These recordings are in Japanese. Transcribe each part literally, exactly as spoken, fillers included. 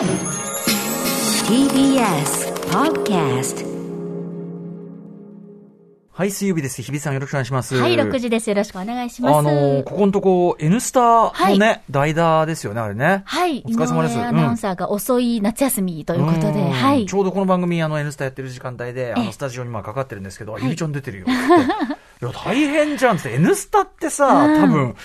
ティービーエス Podcast。はい、水曜日です。日比さんよろしくお願いします。はい、ろくじです。よろしくお願いします。あのー、ここのとこ、N スターのね、はい、代打ですよね、あれね。はい、お疲れ様です。アナウンサーが遅い夏休みということで、はい。ちょうどこの番組、あの、N スターやってる時間帯で、あの、スタジオにまあかかってるんですけど、ゆびちゃん出てるよって。いや、大変じゃんって。N スターってさ、多分、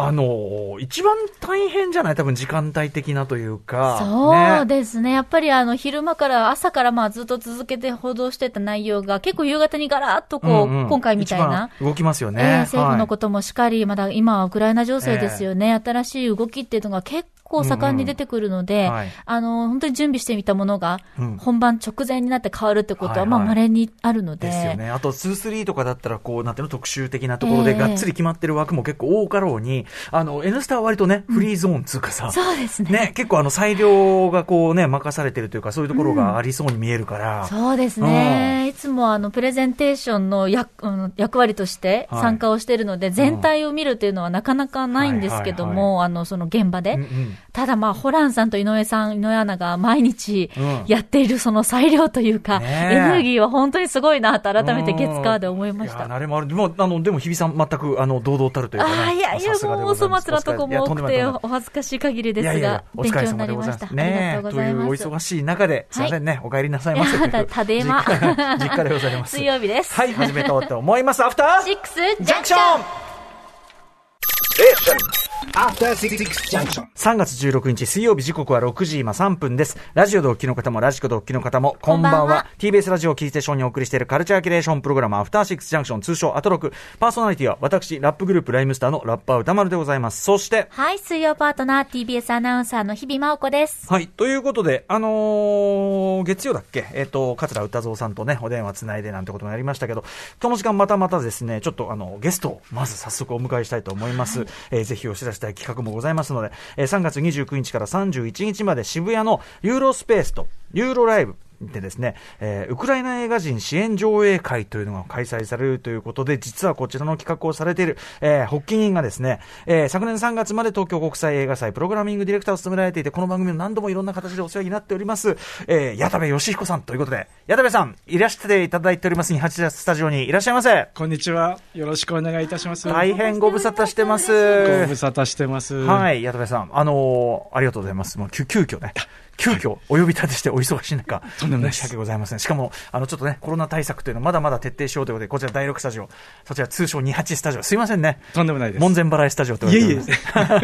あの一番大変じゃない、多分時間帯的なというか。そうですね。ね、やっぱりあの昼間から朝からまあずっと続けて報道してた内容が結構夕方にガラッとこう、うんうん、今回みたいな動きますよね、えー、政府のこともしっかり、はい、まだ今はウクライナ情勢ですよね、えー、新しい動きっていうのが結構こう盛んに出てくるので、うんうん、はい、あの本当に準備してみたものが本番直前になって変わるってことは、うん、まあ稀にあるので、はいはい、ですよね。あとにさんとかだったらこうなんていうの特集的なところでがっつり決まってる枠も結構多かろうに、えー、あの N スターは割とねフリーゾーンつうかさ、うん、そうですね、ね、結構あの裁量がこうね任されてるというかそういうところがありそうに見えるから、うん、そうですね、うん、いつもあのプレゼンテーションの 役,、うん、役割として参加をしているので、はい、全体を見るというのはなかなかないんですけども、あのその現場で、うんうん、ただまあホランさんと井上さん、井上アナが毎日やっているその裁量というか、うんね、エネルギーは本当にすごいなと改めて月火で思いました。いや、あれもある。でもあのでも日比さん全くあの堂々たるというか、ね、あ、いやいや、もうお粗末なとこも多くてお恥ずかしい限りですが、いやいや勉強になりました。ね、ありがとうございます。というお忙しい中で、すいませんね、はい、お帰りなさいませ。ただいま実家でございます。水曜日です。はい、始めたいと思います。アフターシックスジャンクション。え。さんがつじゅうろくにち水曜日、時刻はろくじ今さんぷんです。ラジオでお聞きの方もラジコでお聞きの方もこんばん は, んばんは ティービーエス ラジオをキーステーションにお送りしているカルチャーキュレーションプログラムアフターシックスジャンクション、通称アトロク。パーソナリティは私ラップグループライムスターのラッパー歌丸でございます。そしてはい、水曜パートナー ティービーエス アナウンサーの日々真央子です。はい、ということであのー、月曜だっけ、えっ、ー、と桂歌蔵さんとねお電話つないでなんてこともやりましたけど、この時間またまたですね、ちょっとあのゲストをまず早速お迎えしたいと思います、はい、えー、ぜひお知らせ企画もございますので、さんがつにじゅうくにちからさんじゅういちにちまで渋谷のユーロスペースとユーロライブでですね、えー、ウクライナ映画人支援上映会というのが開催されるということで、実はこちらの企画をされている、えー、発起人がですね、えー、昨年さんがつまで東京国際映画祭プログラミングディレクターを務められていて、この番組も何度もいろんな形でお世話になっております、えー、矢田部義彦さんということで、矢田部さんいらしていただいております。はちがつスタジオにいらっしゃいませ。こんにちは、よろしくお願いいたします。大変ご無沙汰してます。ご無沙汰してます。はい、矢田部さん、あのー、ありがとうございます。もう急遽ね急遽お呼び立てしてお忙しい中、とんでもない、申し訳ございません。しかもあのちょっとねコロナ対策というのをまだまだ徹底しようということで、こちらだいろくスタジオ、そちら通称にじゅうはちスタジオ、すいませんね、とんでもないです。門前払いスタジオということで、や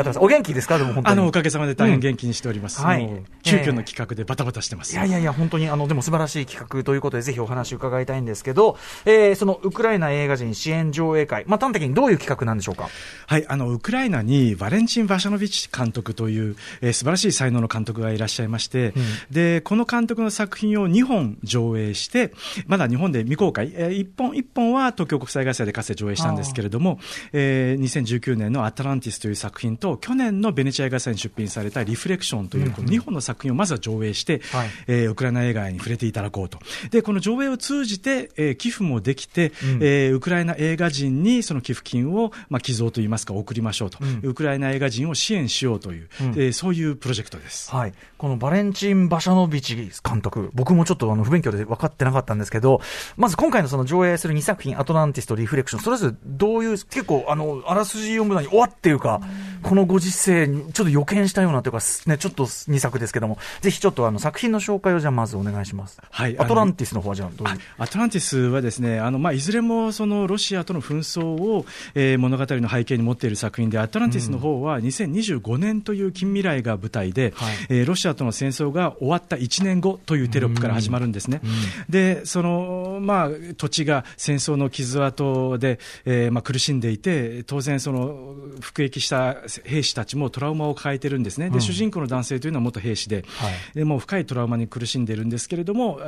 ってます。お元気ですか？でも本当にあのおかげさまで大変元気にしております。うん、はい、もう急遽の企画でバタバタしてます。えー、いやいやいや、本当にあのでも素晴らしい企画ということで、ぜひお話伺いたいんですけど、えー、そのウクライナ映画人支援上映会、まあ端的にどういう企画なんでしょうか？はい、あのウクライナにバレンチン・バシャノビッチ監督という、えー、素晴らしい才能の監督がいらっしゃいまして、うん、でこの監督の作品をにほん上映して、まだ日本で未公開、えー、いっぽんいっぽんは東京国際映画祭でかつて上映したんですけれども、えー、にせんじゅうきゅうねんのアトランティスという作品と去年のベネチア映画祭に出品されたリフレクションというこのにほんの作品をまずは上映して、うん、えー、ウクライナ映画に触れていただこうと。でこの上映を通じて、えー、寄付もできて、うん、えー、ウクライナ映画人にその寄付金を、まあ、寄贈といいますか送りましょうと、うん、ウクライナ映画人を支援しようという、うん、えー、そういうプロジェクトです。はい、このバレンチン・バシャノビチ監督、僕もちょっとあの不勉強で分かってなかったんですけど、まず今回のその上映するにさく品、アトランティスとリフレクション、それぞれどういう、結構あのあらすじ読むのにおわっていうか、このご時世ちょっと予見したようなというか、ね、ちょっとにさくですけども、ぜひちょっとあの作品の紹介をじゃあまずお願いします。はい、アトランティスの方はじゃあどういう、アトランティスはですね、あの、まあ、いずれもそのロシアとの紛争を、えー、物語の背景に持っている作品で、アトランティスの方はにせんにじゅうごねんという近未来が舞台で、うん、はい、えーロシアとの戦争が終わったいちねんごというテロップから始まるんですね。うんうん、でその、まあ、土地が戦争の傷跡で、えーまあ、苦しんでいて、当然その服役した兵士たちもトラウマを抱えてるんですね。で主人公の男性というのは元兵士で、うん、はい、でもう深いトラウマに苦しんでいるんですけれども、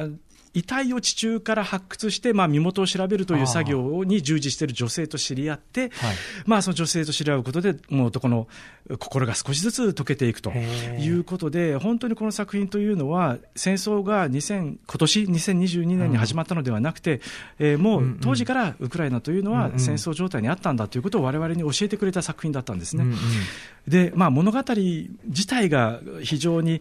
遺体を地中から発掘して、まあ、身元を調べるという作業に従事している女性と知り合って、はい、まあ、その女性と知り合うことでもう男の心が少しずつ溶けていくということで、本当にこの作品というのは戦争がにせん今年にせんにじゅうにねんに始まったのではなくて、うん、えー、もう当時からウクライナというのは戦争状態にあったんだということを我々に教えてくれた作品だったんですね、うんうん、で、まあ、物語自体が非常に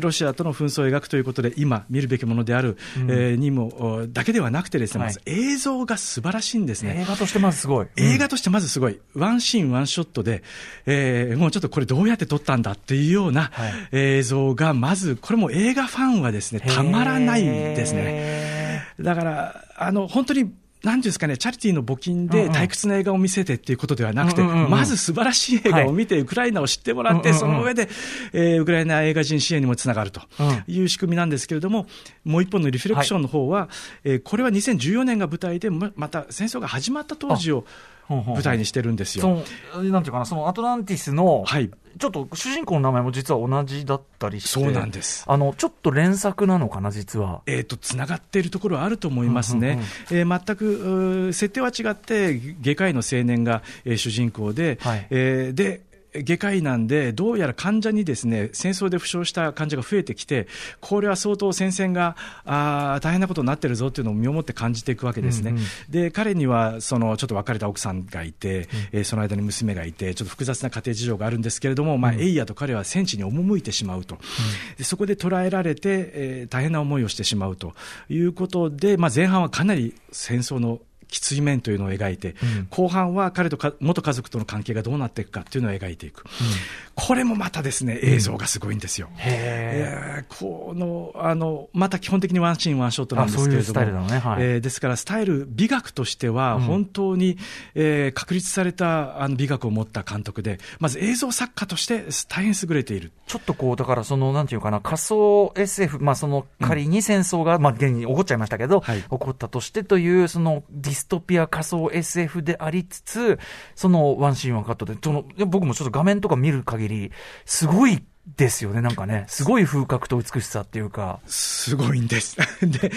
ロシアとの紛争を描くということで今見るべきものである、うんえー、にもだけではなくてですね、はい、まず映像が素晴らしいんですね。映画としてまずすごい、うん、映画としてまずすごいワンシーンワンショットで、えー、もうちょっとこれどうやって撮ったんだっていうような映像がまず、これも映画ファンはですねたまらないですね。だからあの本当になんていうんですかね、チャリティーの募金で退屈な映画を見せてっていうことではなくて、うんうんうん、まず素晴らしい映画を見て、はい、ウクライナを知ってもらって、うんうんうん、その上で、えー、ウクライナ映画人支援にもつながるという仕組みなんですけれども、もう一本のリフレクションの方は、はい、えー、これはにせんじゅうよねんが舞台で、また戦争が始まった当時を舞台にしてるんですよ。ほうほうほう、そのなんていうかな、そのアトランティスの、はい、ちょっと主人公の名前も実は同じだったりして、そうなんです、あのちょっと連作なのかな実は、えー、とつながっているところはあると思いますね、うんうんうん、えー、全く設定は違って外科医の青年が、えー、主人公で、はい、えー、で外科医なんでどうやら患者にですね戦争で負傷した患者が増えてきて、これは相当戦線があ大変なことになってるぞっていうのを身をもって感じていくわけですね、うんうん、で彼にはそのちょっと別れた奥さんがいて、うん、えー、その間に娘がいてちょっと複雑な家庭事情があるんですけれども、まあ、エイヤと彼は戦地に赴いてしまうと、うん、でそこで捕らえられて、えー、大変な思いをしてしまうということで、まあ、前半はかなり戦争のきつい面というのを描いて、うん、後半は彼とか元家族との関係がどうなっていくかというのを描いていく、うん、これもまたですね映像がすごいんですよ、うん、へー、この、あのまた基本的にワンシーンワンショットなんですけれども、あ、そういうスタイルだね、はい、えー、ですからスタイル美学としては本当に、うん、えー、確立されたあの美学を持った監督で、まず映像作家として大変優れている。ちょっとこうだからそのなんていうかな、仮想 エスエフ、まあ、その仮に戦争が、うん、まあ、現に起こっちゃいましたけど、はい、起こったとしてというそのディスディストピア仮想 エスエフ でありつつ、そのワンシーンワンカットでその僕もちょっと画面とか見る限りすごいですよね。なんかね、すごい風格と美しさっていうかすごいんですで、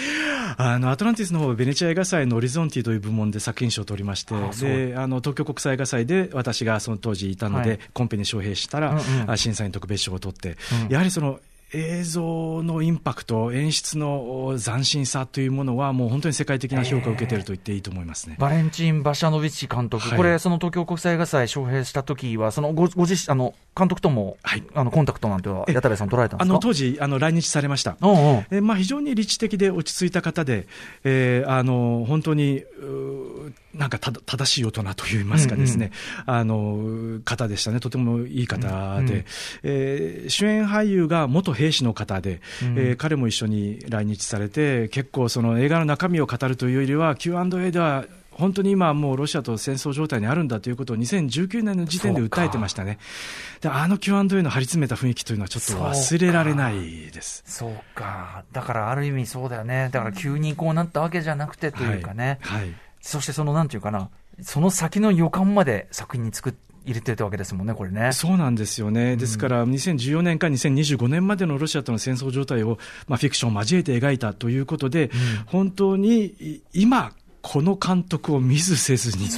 あのアトランティスの方はベネチア映画祭のオリゾンティという部門で作品賞を取りまして、ああ、であの東京国際映画祭で私がその当時いたので、はい、コンペに招聘したら、うんうん、審査員特別賞を取って、うん、やはりその映像のインパクト、演出の斬新さというものはもう本当に世界的な評価を受けていると言っていいと思いますね。バレンチン・バシャノビッチ監督、はい、これその東京国際映画祭招聘した時はそのごご自あの監督とも、はい、あのコンタクトなんては矢田部さん取られたんですか？あの当時あの来日されました。おうおう、え、まあ、非常に理知的で落ち着いた方で、えー、あの本当になんかた正しい大人といいますかですね、うんうん、あの方でしたね。とてもいい方で、うんうん、えー、主演俳優が元兵士の方で、うん、えー、彼も一緒に来日されて、結構その映画の中身を語るというよりは キューアンドエー では本当に今もうロシアと戦争状態にあるんだということをにせんじゅうきゅうねんの時点で訴えてましたね。で、あの キューアンドエー の張り詰めた雰囲気というのはちょっと忘れられないです。そうか、そうか、だからある意味そうだよね。だから急にこうなったわけじゃなくてというかね、はいはい、そしてそのなんていうかな、その先の予感まで作品に作って入れてたわけですもんね、これね。そうなんですよね。ですからにせんじゅうよねんからにせんにじゅうごねんまでのロシアとの戦争状態を、まあ、フィクションを交えて描いたということで、うん、本当に今この監督を見ずせずに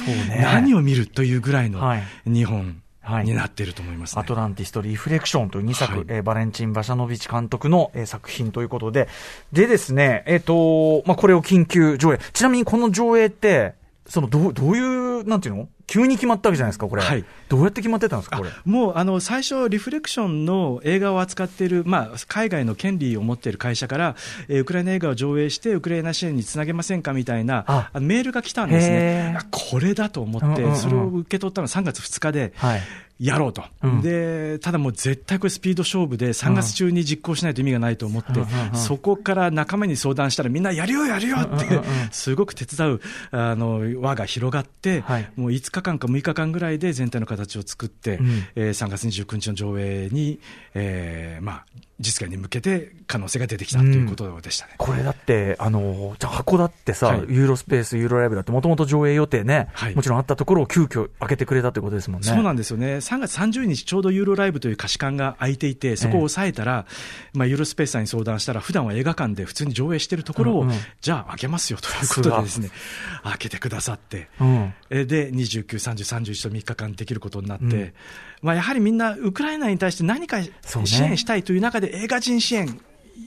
何を見るというぐらいの日本、はいはい、になっていると思いますね。アトランティスとリフレクションというにさく、はい、えー、バレンチン・バシャノビッチ監督の、えー、作品ということで、でですね、えっと、まあ、これを緊急上映。ちなみにこの上映ってそのどう、どういうなんていうの？急に決まったわけじゃないですかこれ、はい、どうやって決まってたんですかこれ。もうあの最初リフレクションの映画を扱っている、まあ、海外の権利を持っている会社から、えー、ウクライナ映画を上映してウクライナ支援につなげませんかみたいなああメールが来たんですね。これだと思って、うんうんうん、それを受け取ったのはさんがつふつかで、はい、やろうと、うん、でただもう絶対これスピード勝負でさんがつ中に実行しないと意味がないと思って、うんうんうん、そこから仲間に相談したらみんなやるよやるよって、うんうんうん、すごく手伝うあの輪が広がって、はい、もういつかいつかかんかむいかかんぐらいで全体の形を作って、うんえー、さんがつにじゅうくにちの上映に、えーまあ、実現に向けて可能性が出てきたということでしたね、うん、これだってあの箱だってさ、はい、ユーロスペースユーロライブだってもともと上映予定ね、はい、もちろんあったところを急遽開けてくれたということですもんね。そうなんですよね。さんがつさんじゅうにちちょうどユーロライブという貸し館が空いていて、そこを抑えたら、えーまあ、ユーロスペースさんに相談したら普段は映画館で普通に上映しているところを、うんうん、じゃあ開けますよということでですね開けてくださって、うん、でにじゅうく、さんじゅう、さんじゅういちとみっかかんできることになって、うんまあ、やはりみんなウクライナに対して何か支援したいという中で映画人支援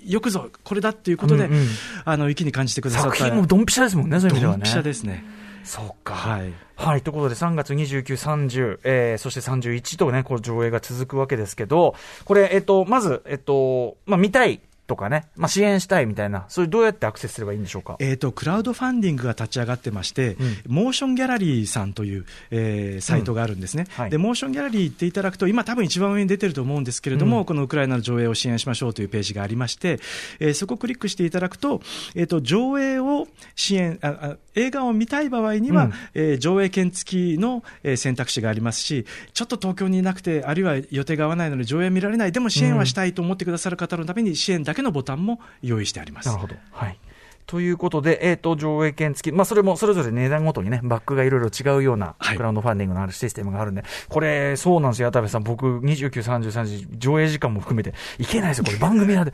よくぞこれだということで、うんうん、あの息に感じてくださった作品もドンピシャですもんね。そういう意味ではねドンピシャですね。そうか、はいはい、ということでさんがつにじゅうく、さんじゅう、えー、そしてさんじゅういちと、ね、こう上映が続くわけですけど、これ、えっと、まず、えっとまあ、見たいとかね、まあ、支援したいみたいな、それどうやってアクセスすればいいんでしょうか。えーと、クラウドファンディングが立ち上がってまして、うん、モーションギャラリーさんという、えー、サイトがあるんですね、うんはい、でモーションギャラリー行っていただくと今多分一番上に出てると思うんですけれども、うん、このウクライナの上映を支援しましょうというページがありまして、えー、そこをクリックしていただくと、えーと、上映を支援ああ映画を見たい場合には、うんえー、上映券付きの、えー、選択肢がありますし、ちょっと東京にいなくてあるいは予定が合わないので上映見られない、でも支援はしたいと思ってくださる方のために支援だけのボタンも用意してあります。なるほど、はい、ということで、えー、と上映券付き、まあ、それもそれぞれ値段ごとにねバックがいろいろ違うようなクラウドファンディングのあるシステムがあるんで、はい、これそうなんですよ矢田部さん、僕にじゅうく、さんじゅう、さんじゅう上映時間も含めていけないですよこれ番組なんで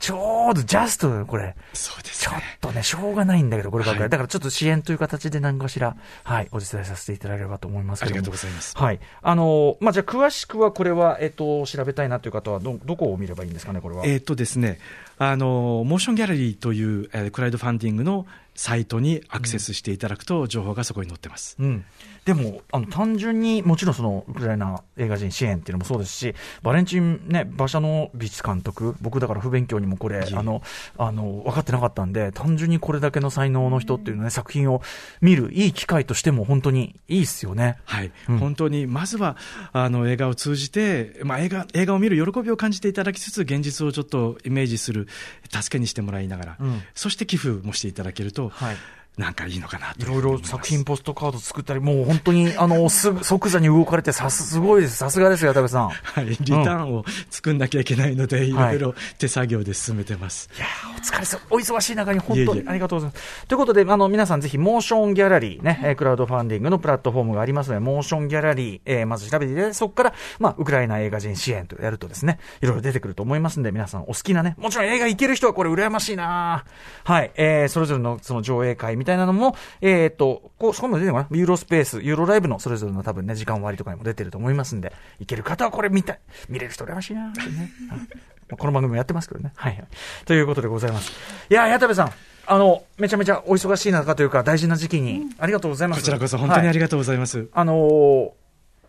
ちょうどジャストこれそうです、ね、ちょっとねしょうがないんだけどこればっかり、はい、だからちょっと支援という形で何かしら、はい、お伝えさせていただければと思いますけども。ありがとうございます、はいあのまあ、じゃあ詳しくはこれは、えー、と調べたいなという方は ど, どこを見ればいいんですかね。これはえっ、ー、とですねあのモーションギャラリーという、えー、クラウドファンディングのサイトにアクセスしていただくと情報がそこに載ってます、うん、でもあの単純にもちろんそのウクライナ映画人支援っていうのもそうですし、バレンチン、ね、バシャノビチ監督、僕だから不勉強にもこれあのあの分かってなかったんで、単純にこれだけの才能の人っていうのね作品を見るいい機会としても本当にいいですよね、はいうん、本当にまずはあの映画を通じて、まあ、映画、映画を見る喜びを感じていただきつつ現実をちょっとイメージする助けにしてもらいながら、うん、そして寄付もしていただけるとはい、なんかいいのかなと い, いろいろ作品ポストカード作ったり、もう本当にあのす即座に動かれてさ す, すごいです、さすがですよ、矢田部さん、はい。リターンを作んなきゃいけないので、うん、いろいろ手作業で進めてます。はい、いやお疲れさお忙しい中に本当にありがとうございます。いえいえということであの皆さんぜひモーションギャラリーねクラウドファンディングのプラットフォームがありますのでモーションギャラリー、えー、まず調べていただいてそこから、まあ、ウクライナ映画人支援とやるとですねいろいろ出てくると思いますので皆さんお好きなねもちろん映画行ける人はこれ羨ましいなはい、えー、それぞれのその上映会みたいなのも、えー、とこうそこも出てるのかなユーロスペースユーロライブのそれぞれの多分ね時間割とかにも出てると思いますんで行ける方はこれ見たい見れる人羨ましいなってねこの番組もやってますけどね、はいはい、ということでございます。いや矢田部さんあのめちゃめちゃお忙しい中というか大事な時期に、うん、ありがとうございます。こちらこそ本当にありがとうございます、はい、あのー、引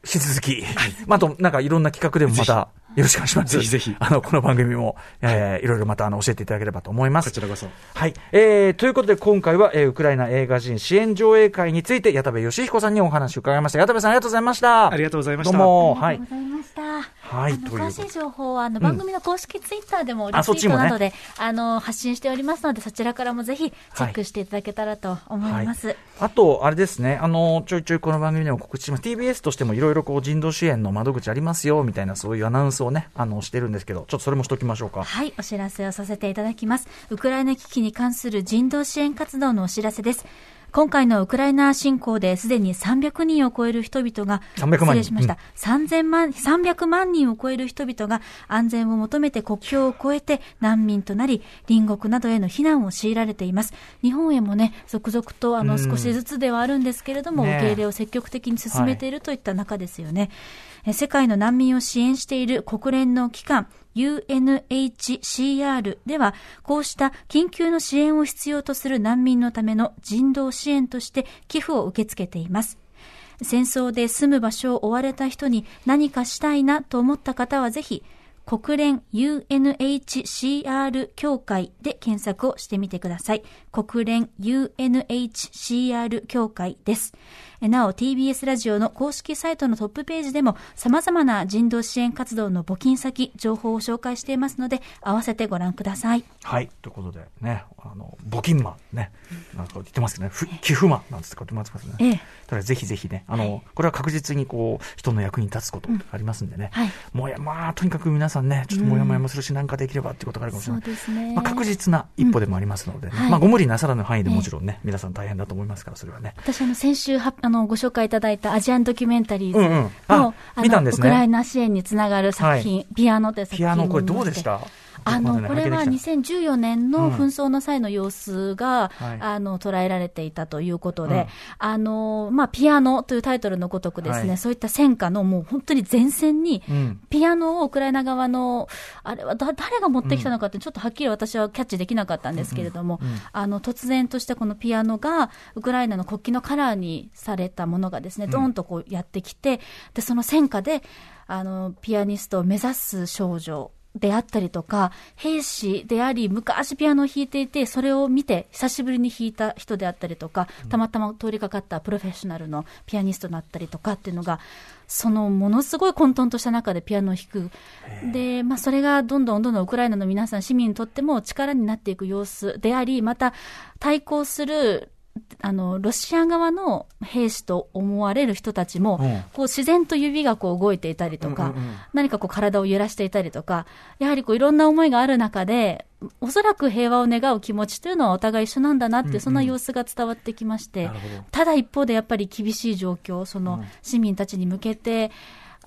き続き、はいまあ、となんかいろんな企画でもまたよろしくお願いします。ぜひぜひ。あの、この番組も、えー、いろいろまた、あの、教えていただければと思います。こちらこそ。はい。えー、ということで、今回は、えー、ウクライナ映画人支援上映会について、矢田部義彦さんにお話を伺いました。矢田部さん、ありがとうございました。ありがとうございました。どうも。はい。ありがとうございました。はい。はい、詳しい情報は、あの、番組の公式ツイッターでも、リツイートなどで、うんあね、あの、発信しておりますので、そちらからもぜひ、チェックしていただけたらと思います。はいはい、あと、あれですね、あの、ちょいちょいこの番組でも告知します。ティービーエス としても、いろいろこう、人道支援の窓口ありますよ、みたいな、そういうアナウンスをね、あのしてるんですけどちょっとそれもしときましょうか。はいお知らせをさせていただきます。ウクライナ危機に関する人道支援活動のお知らせです。今回のウクライナ侵攻ですでにさんびゃくにんを超える人々がさんびゃくまんにん失礼しました、うん、さんぜんまんさんびゃくまんにんを超える人々が安全を求めて国境を越えて難民となり隣国などへの避難を強いられています。日本へもね続々とあの少しずつではあるんですけれども、ね、受け入れを積極的に進めているといった中ですよね、はい、世界の難民を支援している国連の機関ユーエヌエイチシーアール ではこうした緊急の支援を必要とする難民のための人道支援として寄付を受け付けています。戦争で住む場所を追われた人に何かしたいなと思った方はぜひ国連 ユーエヌエイチシーアール 協会で検索をしてみてください。国連 ユーエヌエイチシーアール 協会です。なお ティービーエス ラジオの公式サイトのトップページでも様々な人道支援活動の募金先情報を紹介していますので、合わせてご覧ください。はい、ということでね、あの募金マンね、なんか言ってますけどね、寄付マンなんて言ってますからね、ええ、ただぜひぜひね、あのこれは確実にこう人の役に立つことがありますんでね、うんはい、もうやまあとにかく皆さんね、ちょっともやもやもするし、何、うん、かできればってことがあるかもしれない、そうですね、まあ、確実な一歩でもありますので、ねうんはい、まあ、ご無理なさらぬ範囲でもちろんね、ええ、皆さん大変だと思いますからそれはね、私あの先週発表あのご紹介いただいたアジアンドキュメンタリーズの、うんうんああのね、ウクライナ支援につながる作品、はい、ピアノという作品を見まして、ピアノこれどうでした？あのこれはにせんじゅうよねんの紛争の際の様子が、うんはい、あの捉えられていたということで、うんあのまあ、ピアノというタイトルのごとくですね、はい、そういった戦火のもう本当に前線にピアノをウクライナ側のあれはだ誰が持ってきたのかってちょっとはっきり私はキャッチできなかったんですけれども、うんうんうん、あの突然としたこのピアノがウクライナの国旗のカラーにされたものがですねドーンとこうやってきて、でその戦火であのピアニストを目指す少女であったりとか兵士であり昔ピアノを弾いていてそれを見て久しぶりに弾いた人であったりとかたまたま通りかかったプロフェッショナルのピアニストだったりとかっていうのがそのものすごい混沌とした中でピアノを弾くで、まあ、それがどんどんどんどんウクライナの皆さん市民にとっても力になっていく様子でありまた対抗するあのロシア側の兵士と思われる人たちも、うん、こう自然と指がこう動いていたりとか、うんうんうん、何かこう体を揺らしていたりとかやはりこういろんな思いがある中でおそらく平和を願う気持ちというのはお互い一緒なんだなって、うんうん、そんな様子が伝わってきましてただ一方でやっぱり厳しい状況その市民たちに向けて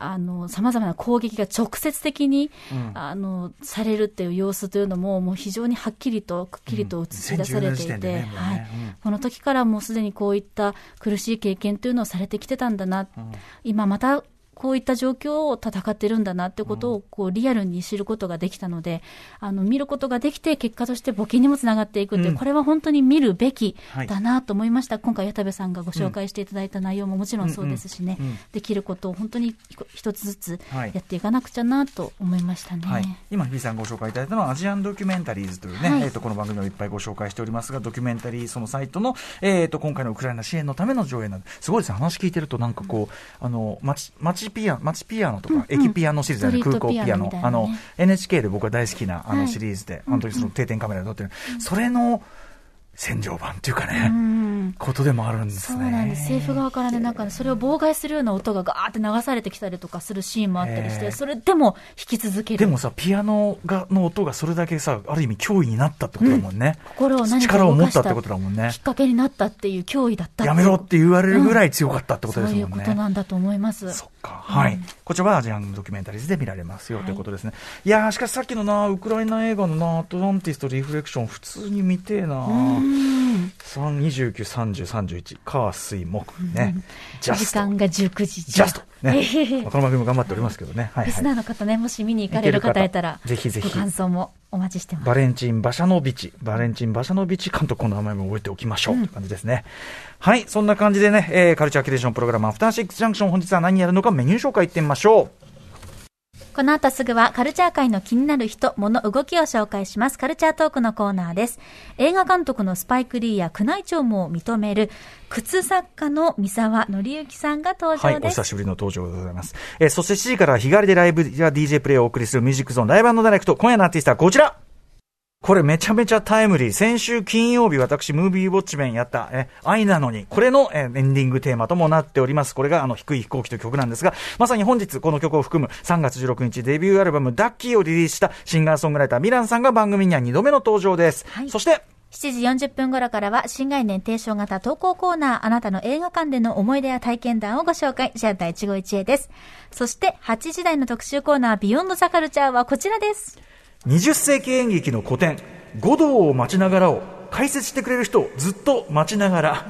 あの様々な攻撃が直接的に、うん、あのされるっていう様子というのも、もう非常にはっきりとくっきりと映し出されていて、うんねはいうん、この時からもうすでにこういった苦しい経験というのをされてきてたんだな、うん、今またこういった状況を戦ってるんだなってことをこうリアルに知ることができたので、うん、あの見ることができて結果として募金にもつながっていくって、うん、これは本当に見るべきだなと思いました、はい、今回矢田部さんがご紹介していただいた内容ももちろんそうですしね、うんうんうん、できることを本当に一つずつやっていかなくちゃなと思いましたね、はいはい、今日比さんご紹介いただいたのはアジアンドキュメンタリーズというね、はいえー、とこの番組をいっぱいご紹介しておりますがドキュメンタリーそのサイトの、えー、と今回のウクライナ支援のための上映なんですごいですね話聞いてるとなんかこう、うん、あの街ピア街ピアノとか、うんうん、駅ピアノシリーズで、ね、空港ピアノ、ピアノみたいなね、あの エヌエイチケー で僕は大好きなあのシリーズで、はい、本当にその定点カメラで撮ってる、うんうん、それの戦場版というかね、うん、ことでもあるんですね。そうなんです。政府側からねなんかそれを妨害するような音がガーって流されてきたりとかするシーンもあったりして、それでも引き続ける。でもさピアノがの音がそれだけさある意味脅威になったってことだもんね。うん、心を何か動かした力を持ったってことだもんね。きっかけになったっていう脅威だったって。やめろって言われるぐらい強かったってことですもんね。うん、そういうことなんだと思います。そっかはい、うん。こちらはアジアンドキュメンタリーズで見られますよ、はい、ということですね。いやーしかしさっきのなウクライナ映画のなアトランティスとリフレクション普通に見てえな。うんさんじゅうきゅう、さんじゅう、さんじゅういち火水木ね、うん、ジャスト時間がじゅうくじジャスト、ね、この番組も頑張っておりますけどねリスナーの方ねもし見に行かれる方いたらぜひぜひご感想もお待ちしてます。バレンチン・バシャノビチバレンチン・バシャノビチ監督の名前も覚えておきましょう、うん、という感じですね。はいそんな感じでね、えー、カルチャーキュレーションプログラムアフターシックスジャンクション本日は何やるのかメニュー紹介いってみましょう。この後すぐはカルチャー界の気になる人、物、動きを紹介しますカルチャートークのコーナーです。映画監督のスパイクリーや宮内庁も認める靴作家の三沢紀之さんが登場です、はい、お久しぶりの登場でございます、えー、そしてしちじから日替わりでライブや ディージェー プレイをお送りするミュージックゾーンライブ&ダイレクト今夜のアーティストはこちらこれめちゃめちゃタイムリー先週金曜日私ムービーウォッチメンやったえ愛なのにこれのえエンディングテーマともなっております。これがあの低い飛行機という曲なんですがまさに本日この曲を含むさんがつじゅうろくにちデビューアルバムダッキーをリリースしたシンガーソングライターミランさんが番組にはにどめの登場です、はい、そしてしちじよんじゅっぷん頃からは新概念提唱型投稿コーナーあなたの映画館での思い出や体験談をご紹介シアター一期一会です。そしてはちじ台の特集コーナービヨンドザカルチャーはこちらです。にじゅっせいき演劇の古典五道を待ちながらを解説してくれる人をずっと待ちながら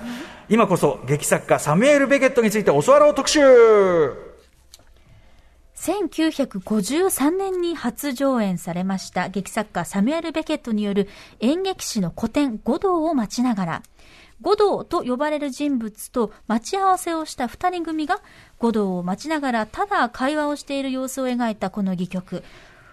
今こそ劇作家サミュエル・ベケットについて教わろう特集。せんきゅうひゃくごじゅうさんねんに初上演されました劇作家サミュエル・ベケットによる演劇史の古典五道を待ちながら五道と呼ばれる人物と待ち合わせをした二人組が五道を待ちながらただ会話をしている様子を描いたこの戯曲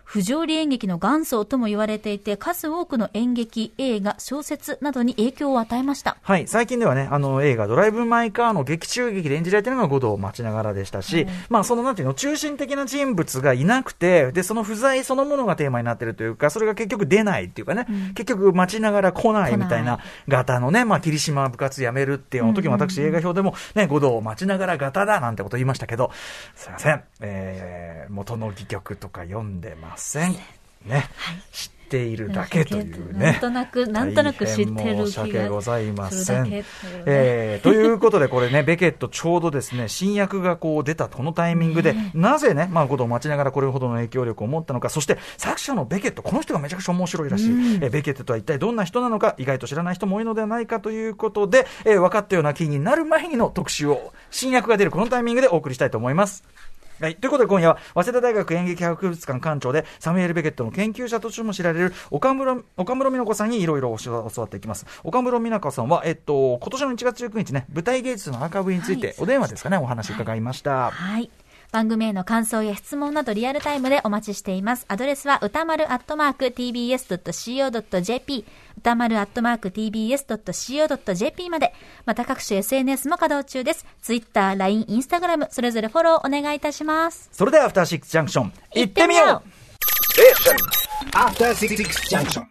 不条理演劇の元祖とも言われていて、数多くの演劇、映画、小説などに影響を与えました。はい、最近ではね、あの映画ドライブ・マイ・カーの劇中劇で演じられているのが五道待ちながらでしたし、うん、まあそのなんていうの、中心的な人物がいなくて、でその不在そのものがテーマになっているというか、それが結局出ないっていうかね、うん、結局待ちながら来ないみたいな型のね、まあ霧島部活やめるっていうの時も、うんうん、私映画表でもね、五道待ちながら型だなんてこと言いましたけど、すいません、えー、元の戯曲とか読んでませんね、はい、知っているだけというね、なんとなくなんとなく知ってる気が申し訳ございません、ねえー、ということでこれねベケットちょうどですね新訳がこう出たこのタイミングで、ね、なぜねまあことを待ちながらこれほどの影響力を持ったのか、そして作者のベケット、この人がめちゃくちゃ面白いらしい、うん、えベケットとは一体どんな人なのか、意外と知らない人も多いのではないかということで、えー、分かったような気になる前の特集を新訳が出るこのタイミングでお送りしたいと思います。はい、ということで今夜は早稲田大学演劇博物館館長でサミュエル・ベケットの研究者としても知られる岡室、岡室美奈子さんにいろいろ教わっていきます。岡室美奈子さんは、えっと、今年のいちがつじゅうくにちね、舞台芸術のアーカイブについてお電話ですかね、はい、お話伺いました、はいはい、番組への感想や質問などリアルタイムでお待ちしています。アドレスは歌丸 アットマーク ティービーエス ドット シーオー ドット ジェーピー、 歌丸 アットマーク ティービーエス ドット シーオー ドット ジェーピー まで、また各種 エスエヌエス も稼働中です。 Twitter、ライン、Instagram それぞれフォローお願いいたします。それではアフターシックスジャンクション行ってみよう。アフターシックスジャンクション